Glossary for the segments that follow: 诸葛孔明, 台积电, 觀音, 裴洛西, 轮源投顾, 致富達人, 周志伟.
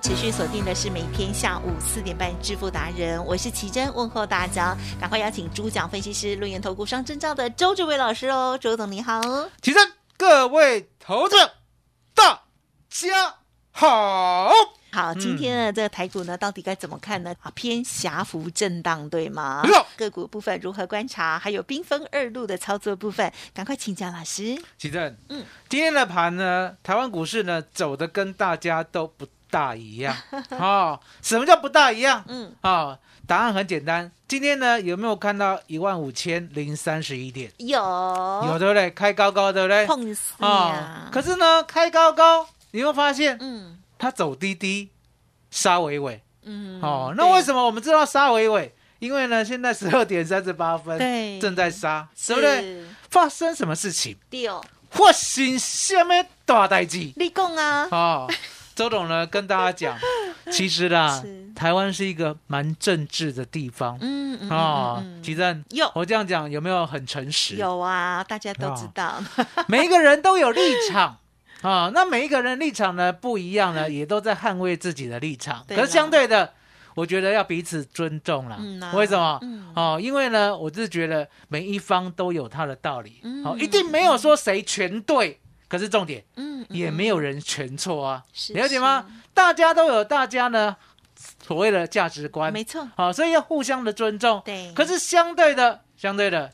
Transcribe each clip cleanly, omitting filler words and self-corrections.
持续锁定的是每天下午4点半致富达人，我是奇珍，问候大家。赶快邀请主讲分析师、论元投顾商证照的周志伟老师哦，周董你好。奇珍，各位投资大家好。好，今天的这个台股呢，到底该怎么看呢？偏狭幅震荡，对吗？个股部分如何观察？还有兵分二路的操作部分，赶快请教老师。奇珍，今天的盘呢，台湾股市呢，走的跟大家都不大一样哦。什么叫不大一样？哦，答案很简单。今天呢，有没有看到15031点？有，对不对？开高高，对不对？碰死啊！可是呢，开高高，你会发现，它走低低，杀尾尾，那为什么我们知道杀尾尾？因为呢，现在12点38分，对，正在杀，对不对？发生什么事情？发生什么大代志？你讲啊！哦。周董呢跟大家讲，其实啦，台湾是一个蛮政治的地方。奇正，我这样讲有没有很诚实？有啊，大家都知道，每一个人都有立场啊。那每一个人立场呢不一样呢，也都在捍卫自己的立场。可是相对的，我觉得要彼此尊重啦。为什么？因为呢，我是觉得每一方都有他的道理。一定没有说谁全对。可是重点，也没有人全错啊，了解吗？大家都有大家呢所谓的价值观，没错，好，所以要互相的尊重。对，可是相对的，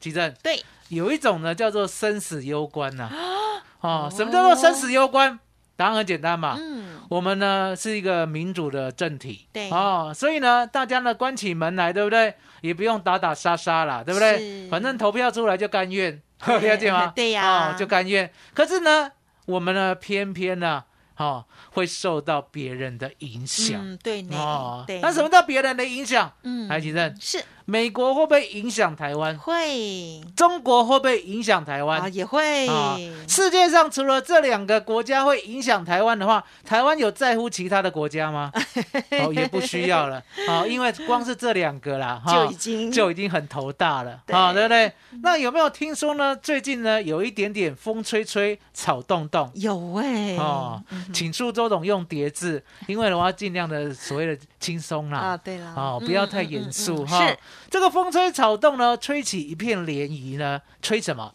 奇正，对，有一种呢叫做生死攸关呐。什么叫做生死攸关？答案很简单嘛，我们呢是一个民主的政体，对，所以呢大家呢关起门来，对不对？也不用打打杀杀啦，对不对？反正投票出来就甘愿。了解吗？对呀，就甘愿。可是呢，我们呢，偏偏呢，会受到别人的影响。对呢。那什么叫别人的影响？来，奇正，是美国会不会影响台湾？会。中国会不会影响台湾？也会。世界上除了这2个国家会影响台湾的话，台湾有在乎其他的国家吗？也不需要了。因为光是这2个啦，就已经很头大了，对不对？那有没有听说呢？最近呢，有一点点风吹吹，草动动。有哎。请恕周董用叠字，因为我要尽量的所谓的轻松啦。对啦。不要太严肃哈。是。这个风吹草动呢，吹起一片涟漪呢，吹什么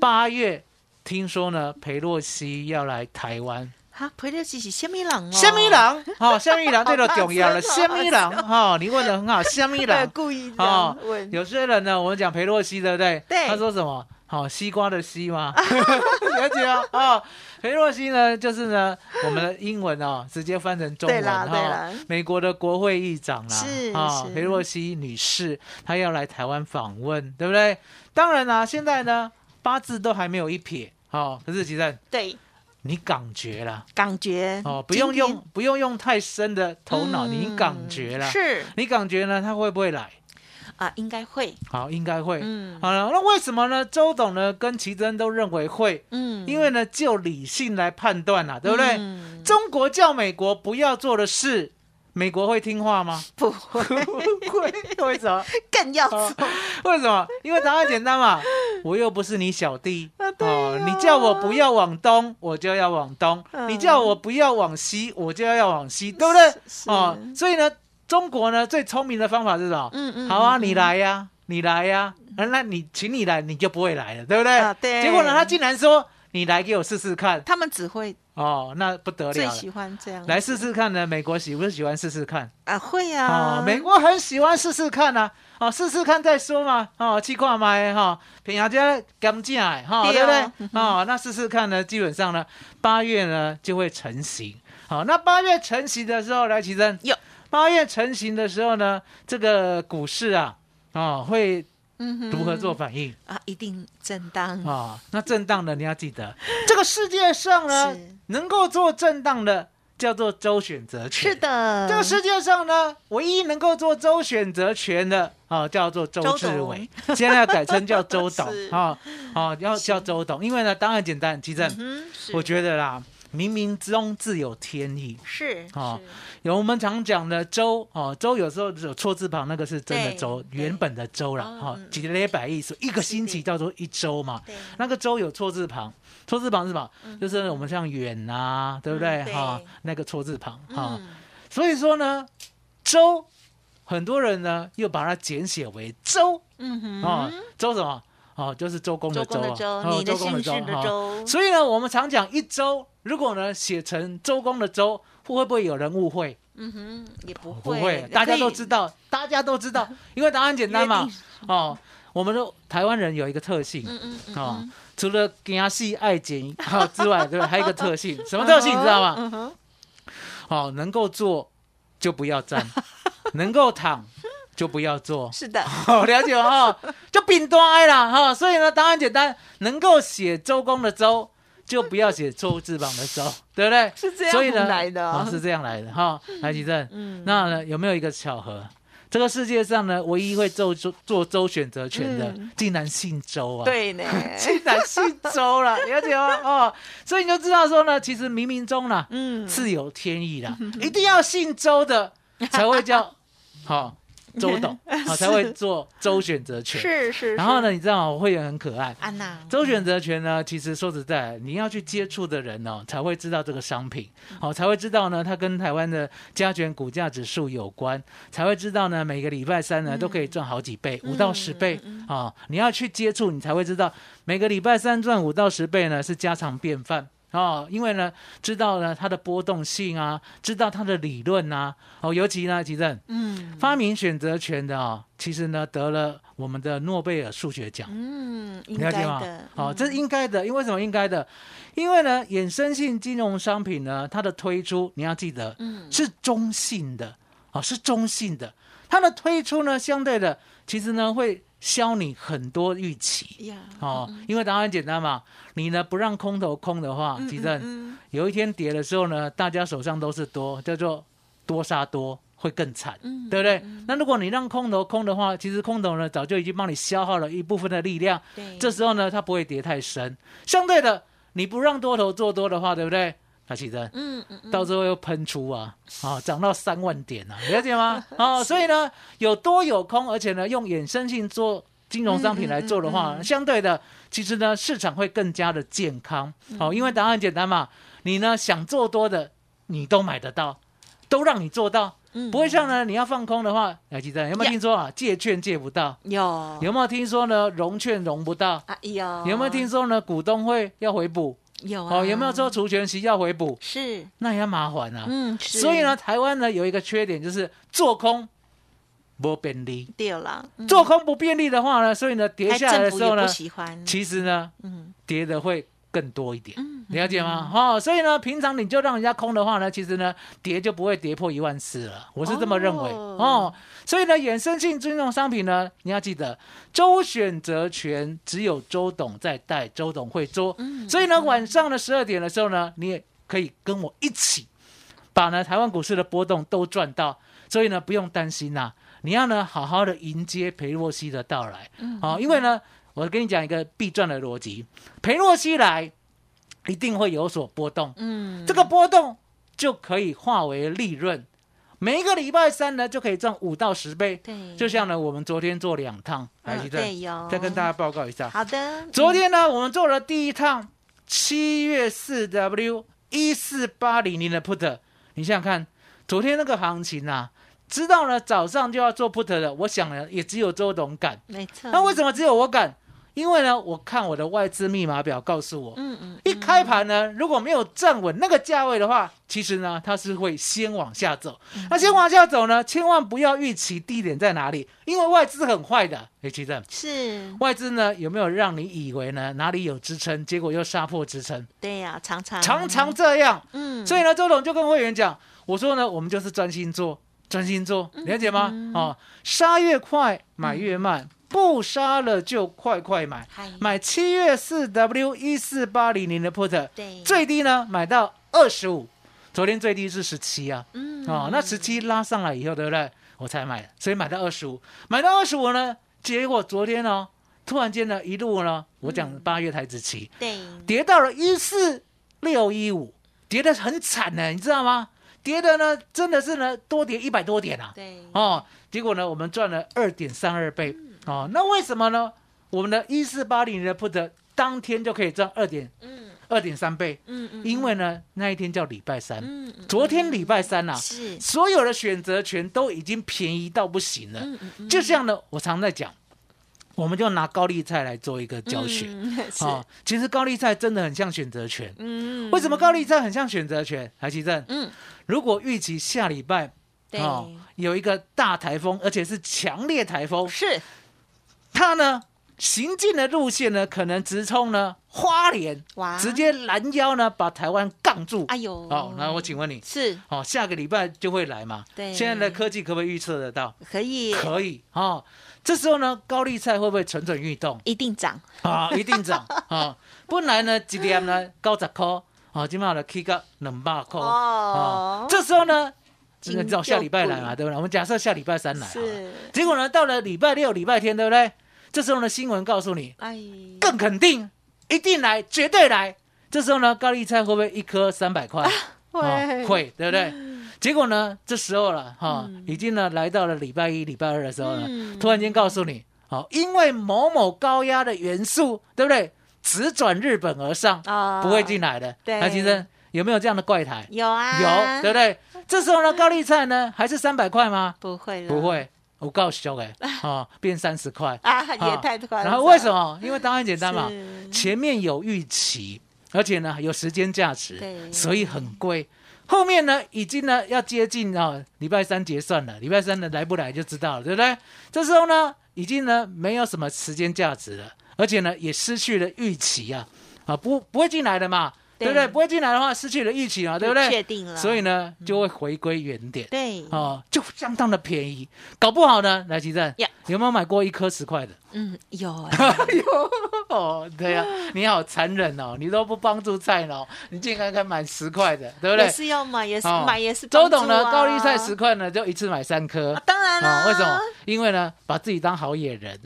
？8月听说呢，裴洛西要来台湾。裴洛西是什么人哦？什么人这就重要了。什么人哈？你问得很好，什么人？故意这样问。有些人呢，我们讲裴洛西，对不对？对。他说什么？好，西瓜的西嘛，了解啊。裴洛西呢，就是呢，我们的英文直接翻成中文哈。美国的国会议长啦，裴洛西女士，她要来台湾访问，对不对？当然啦，现在呢，8字都还没有一撇，可是奇正，对，你感觉啦，感觉不用用太深的头脑，你感觉啦，是你感觉呢，她会不会来？应该会。好，应该会。好了，那为什么呢？周董呢跟奇珍都认为会。因为呢，就理性来判断啦，对不对？中国叫美国不要做的事，美国会听话吗？不会。为什么？更要做。为什么？因为答案简单嘛。我又不是你小弟，你叫我不要往东，我就要往东；你叫我不要往西，我就要往西，对不对？所以呢。中国呢最聪明的方法是什么？好啊，你来呀，那你请你来，你就不会来了，对不对？对。结果呢，他竟然说你来给我试试看。他们只会那不得了。最喜欢这样。来试试看呢？美国喜不喜欢试试看？会啊。美国很喜欢试试看啊。试试看再说嘛。去看麦哈，平常家刚进来对不对？那试试看呢，基本上呢，8月呢就会成型。好，那八月成型的时候，来齐珍，八月成型的时候呢，这个股市啊，会如何做反应啊？一定震荡啊。那震荡的你要记得，这个世界上呢，能够做震荡的叫做周选择权。是的，这个世界上呢，唯一能够做周选择权的叫做周志伟，现在要改称叫周董要叫周董，因为呢，当然简单，其实我觉得啦。冥冥中自有天意，是啊，有我们常讲的周哦，周有时候有错字旁，那个是真的周，原本的周啦，哈，几礼拜一一个星期叫做一周嘛，那个周有错字旁，错字旁是什么？就是我们像远啊，对不对？哈，那个错字旁哈，所以说呢，周很多人呢又把它简写为周，周什么？哦，就是周公的周啊，你的姓氏的周，所以呢，我们常讲一周。如果呢写成周公的周，会不会有人误会？嗯哼，也不会，不会，大家都知道，大家都知道，因为答案简单嘛。哦，我们说台湾人有一个特性，哦，除了惊喜爱剪之外，对，还有一个特性，什么特性你知道吗？哦，能够坐就不要站，能够躺就不要坐。是的，好了解哦，就饼端啦哈。所以呢，答案简单，能够写周公的周。就不要写周字旁的周，对不对？是这样来的、哦哦，是这样来的哈、哦。来，奇正，那呢有没有一个巧合？这个世界上呢，唯一会做周选择权的，竟然姓周啊！对呢，竟然姓周了，了解吗？哦，所以你就知道说呢，其实冥冥中呢，自有天意啦，一定要姓周的才会叫好。哦周董才会做周选择权，是是。然后呢，你知道我会员很可爱。安娜，周选择权呢，其实说实在，你要去接触的人哦，才会知道这个商品，好，才会知道呢，它跟台湾的加权股价指数有关，才会知道呢，每个礼拜三呢都可以赚好几倍，5到10倍啊。你要去接触，你才会知道每个礼拜三赚5到10倍呢是家常便饭。哦，因为呢，知道呢它的波动性啊，知道它的理论啊，哦，尤其呢，奇正，发明选择权的啊、哦，其实呢得了我们的诺贝尔数学奖，应该的，哦，这是应该的，因为什么应该的？因为呢，衍生性金融商品呢，它的推出你要记得，是中性的，哦，是中性的，它的推出呢，相对的，其实呢会。消你很多预期 因为答案很简单嘛，你呢不让空头空的话，其实有一天跌的时候呢，大家手上都是多，叫做多杀多，会更惨，对不对？那如果你让空头空的话，其实空头呢早就已经帮你消耗了一部分的力量，这时候呢它不会跌太深。相对的，你不让多头做多的话，对不对？那其实，到最后又喷出啊，涨到3万点啊，了解吗？哦，所以呢，有多有空，而且呢，用衍生性做金融商品来做的话，相对的，其实呢，市场会更加的健康。哦，因为答案很简单嘛，你呢想做多的，你都买得到，都让你做到，不会像呢你要放空的话，来奇珍有没有听说啊？借券借不到，有没有听说呢？融券融不到，有没有听说呢？股东会要回补？有啊、哦，有没有说除权息要回补？是，那也要麻烦啊。所以呢，台湾呢有一个缺点就是做空不便利。对了，做空不便利的话呢，所以呢跌下来的时候呢，其实呢，跌的会更多一点，了解吗？哦，所以呢，平常你就让人家空的话呢，其实呢跌就不会跌破14000了，我是这么认为哦。所以呢，衍生性金融商品呢，你要记得周选择权只有周董在带，周董会做。所以呢，晚上的12点的时候呢，你也可以跟我一起把呢台湾股市的波动都赚到。所以呢，不用担心呐，你要呢好好的迎接裴洛西的到来哦，因为呢。我跟你讲一个必赚的逻辑，裴洛西来一定会有所波动，这个波动就可以化为利润。每一个礼拜三呢，就可以赚5到10倍。对，就像呢，我们昨天做2趟，来，再跟大家报告一下。好的，昨天呢，我们做了第一趟7月4W14800的 put， 你想想看，昨天那个行情啊。知道呢，早上就要做 put 的，我想呢，也只有周董敢。没错。那为什么只有我敢？因为呢我看我的外资密码表告诉我，一开盘呢如果没有站稳那个价位的话，其实呢它是会先往下走。那先往下走呢，千万不要预期低点在哪里，因为外资很坏的，是外资呢有没有让你以为呢哪里有支撑，结果又杀破支撑？对呀、啊，常常这样。所以呢周董就跟会员讲，我说呢我们就是专心做，了解吗？杀越快买越慢，不杀了就快买。买7月 4W14800 的 put， 最低呢买到25，昨天最低是17啊。那17拉上来以后，对不对？我才买，所以买到25，呢，结果昨天呢，突然间呢一路呢，我讲8月台指期，跌到了14615，跌得很惨呢，你知道吗？跌的呢，真的是呢，多跌100多点啊！对结果呢，我们赚了 2.32 倍那为什么呢？我们的1480的 put 当天就可以赚 2.3 倍，因为呢，那一天叫礼拜三，昨天礼拜三啊，所有的选择权都已经便宜到不行了。就像呢，我常在讲，我们就拿高丽菜来做一个教学其实高丽菜真的很像选择权。为什么高丽菜很像选择权？台积电，如果预期下礼拜有一个大台风，而且是强烈台风，是它呢行进的路线呢，可能直冲呢花莲，直接拦腰呢把台湾杠住。哎呦，那我请问你是下个礼拜就会来嘛？对，现在的科技可不可以预测得到？可以这时候呢，高丽菜会不会蠢蠢欲动？一定涨一定涨本来呢，一粒呢90块，今嘛了起个200块这时候呢，你知道下礼拜来嘛，对不对？我们假设下礼拜三来，结果呢，到了礼拜六、礼拜天，对不对？这时候呢，新闻告诉你，更肯定，一定来，绝对来。这时候呢，高丽菜会不会一颗300块？会，对不对？结果呢，这时候了已经呢来到了礼拜一、礼拜二的时候呢，突然间告诉你，因为某某高压的元素，对不对？直转日本而上，不会进来的。台积电有没有这样的怪台？有，对不对？这时候呢，高丽菜呢还是300块吗？不会，我告诉你，变30块也太快了。然后为什么？因为答案简单嘛，前面有预期，而且呢有时间价值，所以很贵。后面呢，已经呢要接近礼拜三结算了，礼拜三呢来不来就知道了，对不对？这时候呢，已经呢没有什么时间价值了，而且呢也失去了预期不会进来的嘛，对不对？不会进来的话，失去了预期嘛，对不对？确定了，所以呢就会回归原点，就相当的便宜。搞不好呢，来奇正有没有买过一颗10块的？有，对呀，你好残忍哦，你都不帮助菜农，你竟然敢买10块的，对不对？也是要买，也是买，也是帮助。周董呢，高丽菜10块呢，就一次买3颗。当然了，为什么？因为呢，把自己当好野人。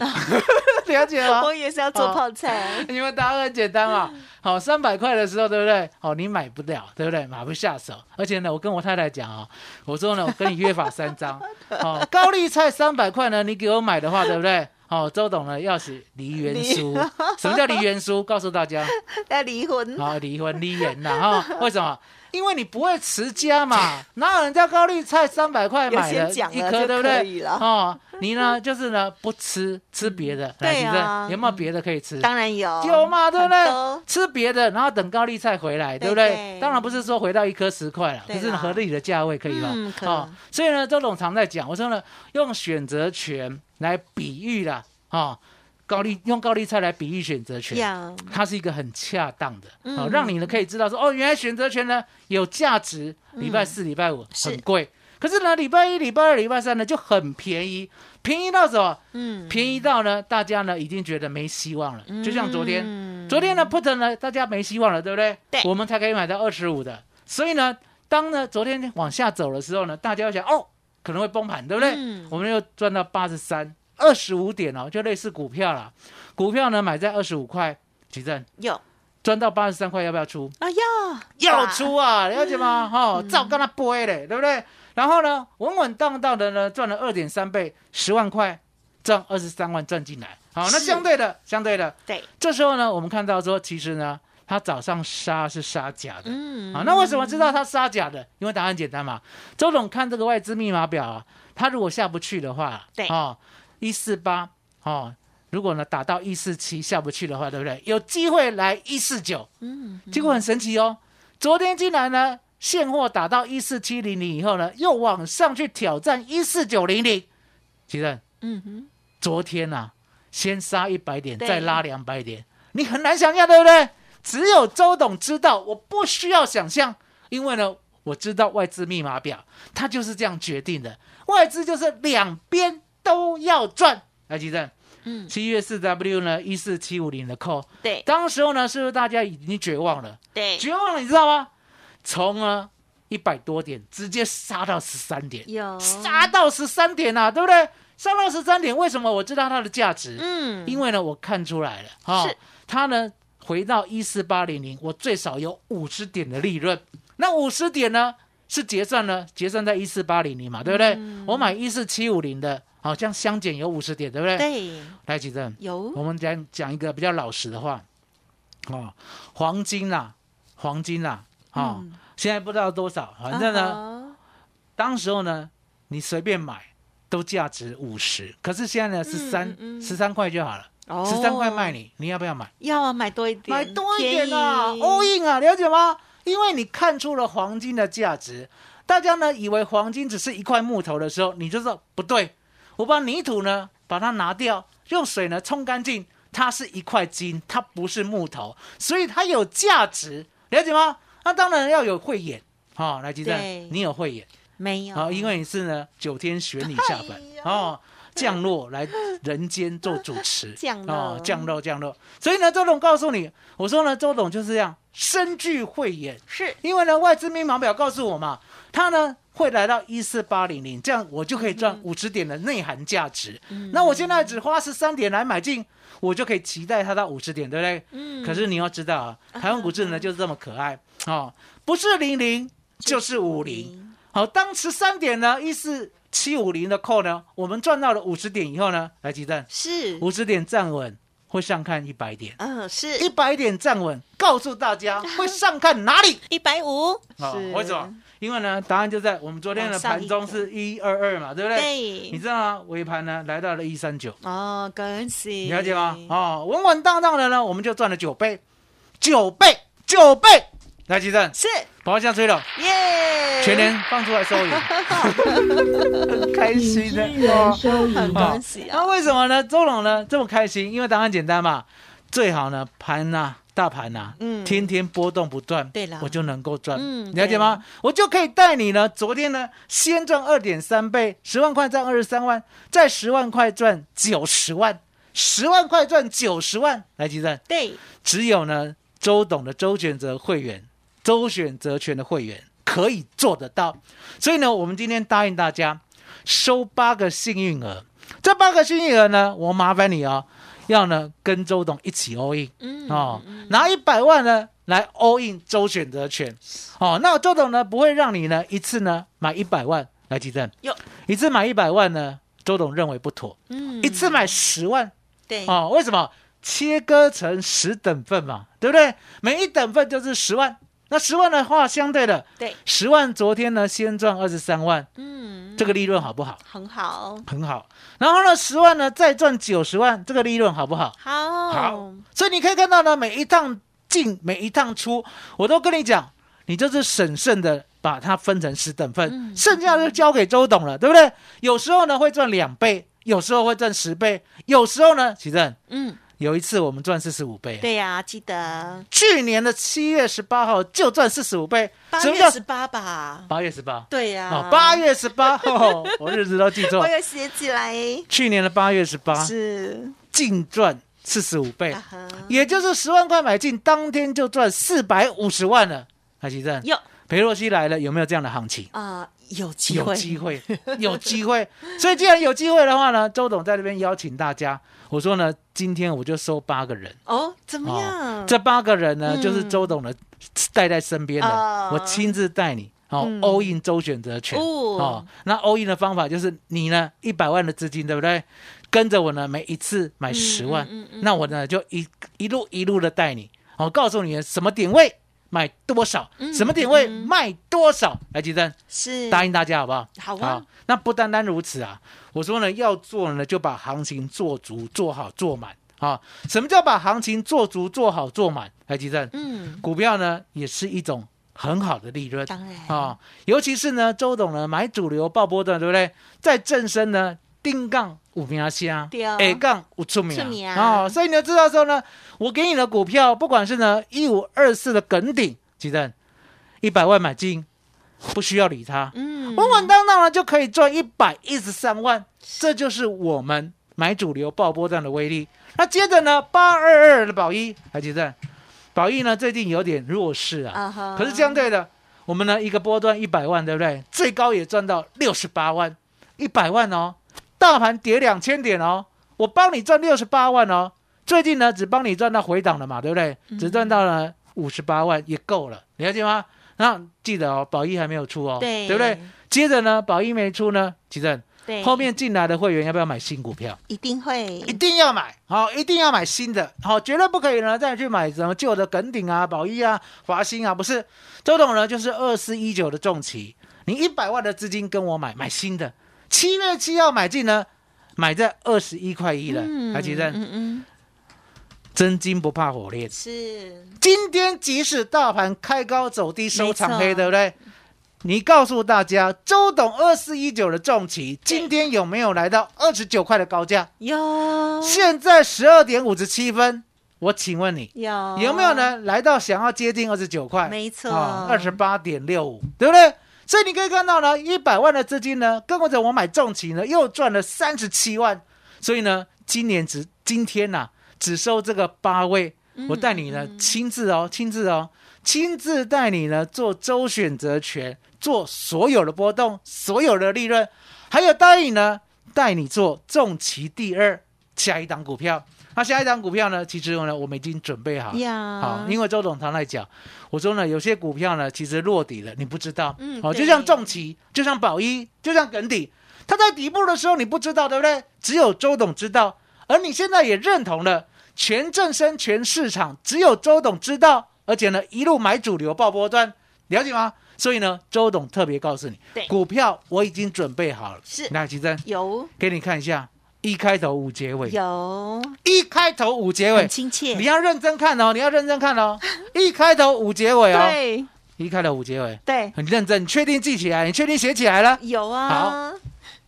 了解吗？我也是要做泡菜。你们答案很简单嘛。300块的时候，对不对？你买不了，对不对？买不下手。而且呢，我跟我太太讲我说呢，我跟你约法三章。高丽菜300块呢，你给我买的话，对不对？周董呢要写离缘书。什么叫离缘书？告诉大家，要离婚。离缘啦为什么？因为你不会持家嘛，哪有人家高丽菜300块买了一颗，对不对？你呢就是呢不吃别的，对啊，有没有别的可以吃？当然有嘛，对不对？吃别的，然后等高丽菜回来，对不对？当然不是说回到一颗10块了，可是合理的价位可以吗？所以呢，周董常在讲，我说呢，用选择权来比喻啦，用高利菜来比喻选择权，它是一个很恰当的，让你呢可以知道说，原来选择权呢有价值。礼拜四、礼拜五很贵，可是呢，礼拜一、礼拜二、礼拜三呢就很便宜，便宜到什么？便宜到呢，大家呢已经觉得没希望了。就像昨天呢 put 呢，大家没希望了，对不对？我们才可以买到25的。所以呢，当呢昨天往下走的时候呢，大家要想可能会崩盘，对不对？我们又赚到83。25点就类似股票啦。股票呢买在25块，奇正赚到83块，要不要出？要出啊，了解吗？照跟他播嘞，对不对？然后呢，稳稳当当的呢赚了 2.3 倍，10万块赚23万赚进来。好，那相对的，这时候呢，我们看到说，其实呢，他早上杀是杀假的，那为什么知道他杀假的？因为答案简单嘛。周董看这个外资密码表他如果下不去的话，148如果呢打到147下不去的话，对不对？有机会来149。结果很神奇哦，昨天竟然呢现货打到14700以后呢，又往上去挑战14900。奇正，昨天啊，先杀100点，再拉200点，你很难想象，对不对？只有周董知道，我不需要想象，因为呢，我知道外资密码表，它就是这样决定的。外资就是两边都要赚。来，奇正。7月 4W 呢14750的 call， 对，当时候呢是不是大家已经绝望了？对，绝望了，你知道吗？从呢100多点直接杀到13点，杀到13点啊，对不对？杀到13点，为什么我知道它的价值？因为呢我看出来了哈，它呢回到14800，我最少有50点的利润。那50点呢是结算在14800嘛，对不对？我买14750的。好像相减有50点，对不对？对，来奇正，有我们讲一个比较老实的话，黄金啦，现在不知道多少，反正呢，当时候呢，你随便买都价值50，可是现在呢13块就好了，13块卖你要不要买？要啊，买多一点，买多一点啊 ，all in 啊，了解吗？因为你看出了黄金的价值，大家呢以为黄金只是一块木头的时候，你就说不对。我把泥土呢，把它拿掉，用水呢冲干净，它是一块金，它不是木头，所以它有价值，了解吗？那当然要有慧眼，来吉正，你有慧眼没有？因为你是呢9天玄女下凡，降落来人间做主持，降落，所以呢，周董告诉你，我说呢，周董就是这样，深具慧眼，是因为呢外资密码表告诉我嘛，他呢。会来到14800，这样我就可以赚50点的内涵价值。那我现在只花13点来买进，我就可以期待它到50点，对不对？可是你要知道啊，台湾股市呢就是这么可爱不是00就是50。好，当13点呢14750的call呢，我们赚到了50点以后呢，来奇正是50点站稳，会上看100点。是100点站稳，告诉大家会上看哪里？150。为什么？因为呢，答案就在我们昨天的盘中是122嘛，对不对？对，你知道吗？尾盘呢来到了139。恭喜！了解吗？稳稳当当的呢，我们就赚了9倍！来，奇正是把我这样吹了，耶！全年放出来收益，很开心的，很恭喜啊！那为什么呢？周董呢这么开心？因为答案简单嘛，最好呢盘啊。大盘啊，天天波动不断，对了，我就能够赚，了解吗？我就可以带你呢。昨天呢，先赚2.3倍，10万块赚23万，再10万块赚90万，10万块赚90万，来计算。对，只有呢，周董的周选择权的会员可以做得到。所以呢，我们今天答应大家收8个幸运儿，这8个幸运儿呢，我麻烦你哦。要呢跟周董一起 all in， 拿100万呢来 all in 周选择权，那周董呢不会让你呢一次呢买100万来计算，一次买100万呢，周董认为不妥，一次买10万，对，为什么？切割成10等份嘛，对不对？每一等份就是10万，那10万的话相对的，对，10万昨天呢先赚23万，这个利润好不好？很好。然后呢，10万呢再赚90万，这个利润好不好？好。所以你可以看到呢，每一趟进，每一趟出，我都跟你讲，你就是审慎的把它分成10等份，剩下就交给周董了，对不对？有时候呢会赚2倍，有时候会赚10倍，有时候呢，奇正，有一次我们赚45倍，对呀，记得去年的7月18号就赚45倍，8月18吧，8月18，对呀，8月18号，我日子都记错，我有写起来。去年的8月18是净赚45倍，也就是10万块买进，当天就赚450万了。海奇正，裴洛西来了，有没有这样的行情啊？有机会。所以既然有机会的话呢，周董在这边邀请大家，我说呢，今天我就收8个人。怎么样？这8个人呢，就是周董的带在身边的，我亲自带你。all in 周选择权。那 all in 的方法就是你呢100万的资金，对不对？跟着我呢，每一次买10万，那我呢就一路一路的带你，告诉你什么点位。买多少，什么点位卖多少，来金生是答应大家好不好？好啊。好，那不单单如此啊，我说呢，要做呢就把行情做足、做好、做满啊。什么叫把行情做足、做好、做满？来金生，股票呢也是一种很好的利润，当然啊，尤其是呢，周董呢买主流爆波段，对不对？在正身呢。定杠有名声，下杠有出名啊，所以你要知道说呢，我给你的股票，不管是呢1524的艮顶，记得100万买进，不需要理它，稳稳当当呢就可以赚113万，这就是我们买主流爆波段的威力。那接着呢，822的宝一，还记得宝一呢最近有点弱势啊，可是相对的，我们呢一个波段100万，对不对？最高也赚到68万，100万哦。大盘跌2000点哦，我帮你赚68万哦。最近呢，只帮你赚到回档了嘛，对不对？只赚到了58万也够了，了解吗？那记得哦，宝一还没有出哦， 对不对？接着呢，宝一没出呢，奇正，后面进来的会员要不要买新股票？一定会，一定要买，好、哦，一定要买新的，好、哦，绝对不可以呢再去买什么旧的艮顶啊、宝一啊、华兴啊，不是。周董呢就是2419的重旗，你100万的资金跟我买新的。7月7号买进呢，买在21.1块了，还记得？真金不怕火炼。是。今天即使大盘开高走低收长黑，对不对？你告诉大家，周董2419的重旗，今天有没有来到29块的高价？有。现在12点57分，我请问你有没有呢？来到想要接近29块？没错，28.65，对不对？所以你可以看到呢，100万的资金呢，跟着我买重旗呢，又赚了37万。所以呢，今天啊，只收这个8位，我带你呢亲自带你呢做周选择权，做所有的波动，所有的利润，还有带你做重旗第二下一档股票。那下一档股票呢？其实呢，我们已经准备好了。好，因为周董常来讲，我说呢，有些股票呢，其实落底了，你不知道。好、哦，就像重旗，就像宝一，就像艮顶，它在底部的时候你不知道，对不对？只有周董知道，而你现在也认同了，全正声、全市场只有周董知道，而且呢，一路买主流爆波段，了解吗？所以呢，周董特别告诉你，股票我已经准备好了。是，来，奇珍有给你看一下。1开头5结尾，有1开头5结尾，很亲切，你要认真看哦，1开头5结尾哦，对，1开头5结尾，对，很认真，你确定记起来，你确定写起来了？有啊，好，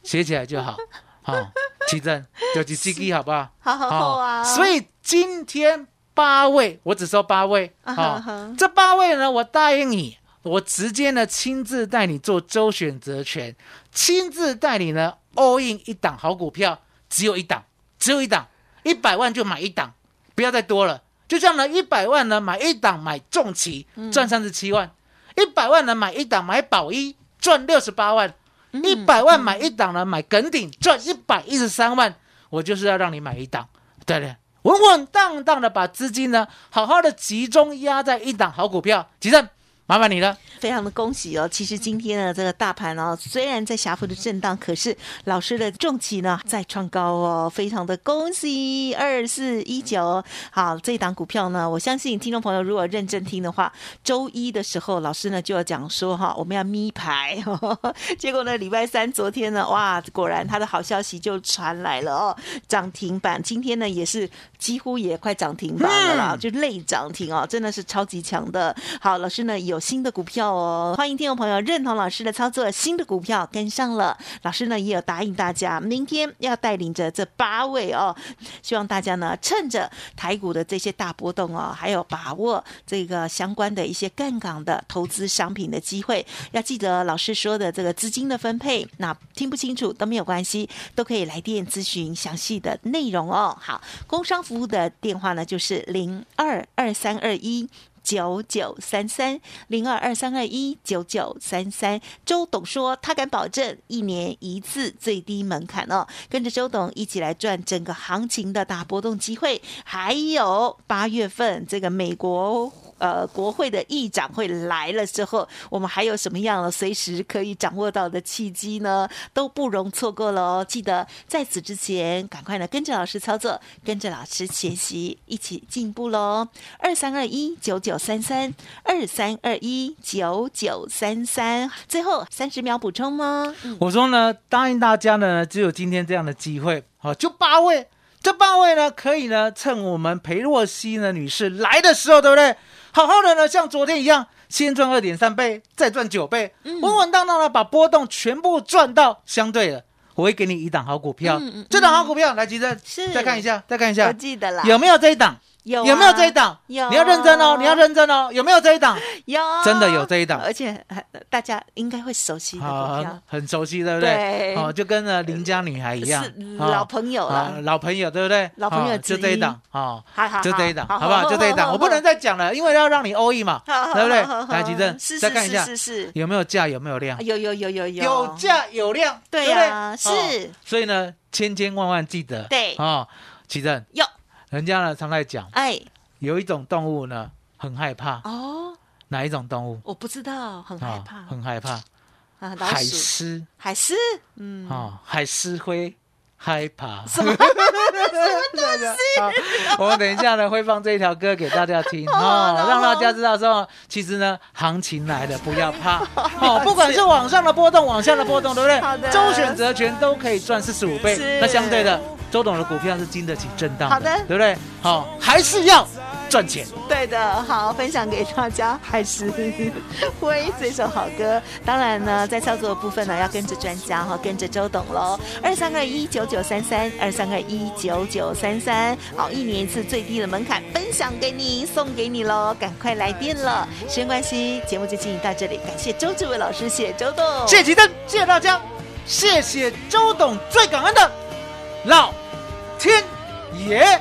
写起来就好，好、哦，奇正就去记记好不好？好好好啊、哦！所以今天8位，我只收8位啊、哦这8位呢，我答应你。我直接呢亲自带你做周选择权，亲自带你呢 all in 一档好股票，只有一档，100万就买一档，不要再多了。就像呢100万呢买一档买重旗赚37万，100万呢买一档买宝一赚68万，100万买一档呢买艮顶赚113万。我就是要让你买一档，对不对？稳稳当当的把资金呢好好的集中压在一档好股票，集中。麻烦你了，非常的恭喜哦！其实今天呢，这个大盘哦，虽然在狭幅的震荡，可是老师的重旗呢在创高哦，非常的恭喜2419。好，这一档股票呢，我相信听众朋友如果认真听的话，周一的时候老师呢就要讲说哈，我们要咪牌，结果呢礼拜三昨天呢，哇，果然他的好消息就传来了哦，涨停板，今天呢也是几乎也快涨停板了啦，就类涨停哦，真的是超级强的。好，老师呢有新的股票哦，欢迎听众朋友认同老师的操作，新的股票跟上了，老师呢也有答应大家，明天要带领着这8位哦，希望大家呢趁着台股的这些大波动哦，还有把握这个相关的一些杠杆的投资商品的机会，要记得老师说的这个资金的分配，那听不清楚都没有关系，都可以来电咨询详细的内容哦。好，工商服务的电话呢就是0223219933，0223219933。周董说他敢保证1年1次最低门槛哦，跟着周董一起来赚整个行情的大波动机会，还有8月份这个美国国会的议长会来了之后，我们还有什么样随时可以掌握到的契机呢？都不容错过了哦！记得在此之前，赶快呢跟着老师操作，跟着老师学习，一起进步喽！23219933，23219933。最后30秒补充吗？我说呢，答应大家呢，只有今天这样的机会，好，就8位。这8位呢，可以呢，趁我们裴洛西呢女士来的时候，对不对？好好的呢，像昨天一样，先赚 2.3 倍，再赚9倍，稳稳当当的把波动全部赚到。相对的，我会给你一档好股票，这档好股票来，其实再看一下，我记得了，有没有这一档？有、啊、有没有这一档？有，你要认真哦，有没有这一档？有，真的有这一档，而且大家应该会熟悉的股票，很熟悉，对不对？对，哦，就跟邻家女孩一样，是老朋友了、啊，老朋友，对不对？老朋友之一，就这一档，哦，就这一档，好不好？就这一档，我不能再讲了，因为要让你 all in 嘛，对不对？来，吉正，再看一下，是有没有价，有没有量？有，有价有量，对啊，是。所以呢，千千万万记得，对啊，吉正有。人家呢常在讲，哎，有一种动物呢很害怕哦，哪一种动物？我不知道，很害怕，很害怕啊！海狮，嗯，哦，海狮会害怕什么？什么东西？我们等一下呢会放这一条歌给大家听哦，让大家知道说，其实呢行情来了不要怕哦，不管是往上的波动，往下的波动，对不对？好的，周选择权都可以赚45倍，那相对的。周董的股票是经得起震荡的，好的，对不对？好，还是要赚钱。对的，好，分享给大家，还是会这首好歌。当然呢，在操作的部分呢，要跟着专家哈，跟着周董喽。23219933，23219933。好，一年一次最低的门槛，分享给你，送给你喽，赶快来电了。时间关系，节目就进行到这里，感谢周志伟老师，谢谢周董，谢谢吉登，谢谢大家，谢谢周董，最感恩的老。天爷！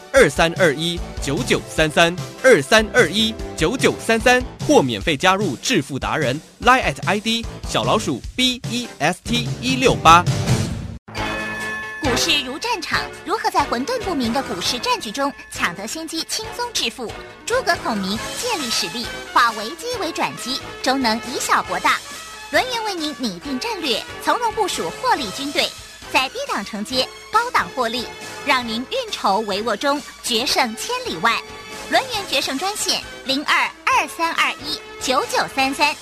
02-23219933，23219933，或免费加入致富达人 LINE@ ID 小老鼠 BEST168。股市如战场，如何在混沌不明的股市战局中抢得先机，轻松致富？诸葛孔明借力使力，化危机为转机，终能以小博大。轮源为您拟定战略，从容部署获利军队，在低档承接，高档获利，让您运筹帷幄中决胜千里外。轮源决胜专线02-23219933，02-23219933。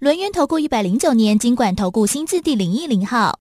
轮源投顾109年金管投顾新字第010号。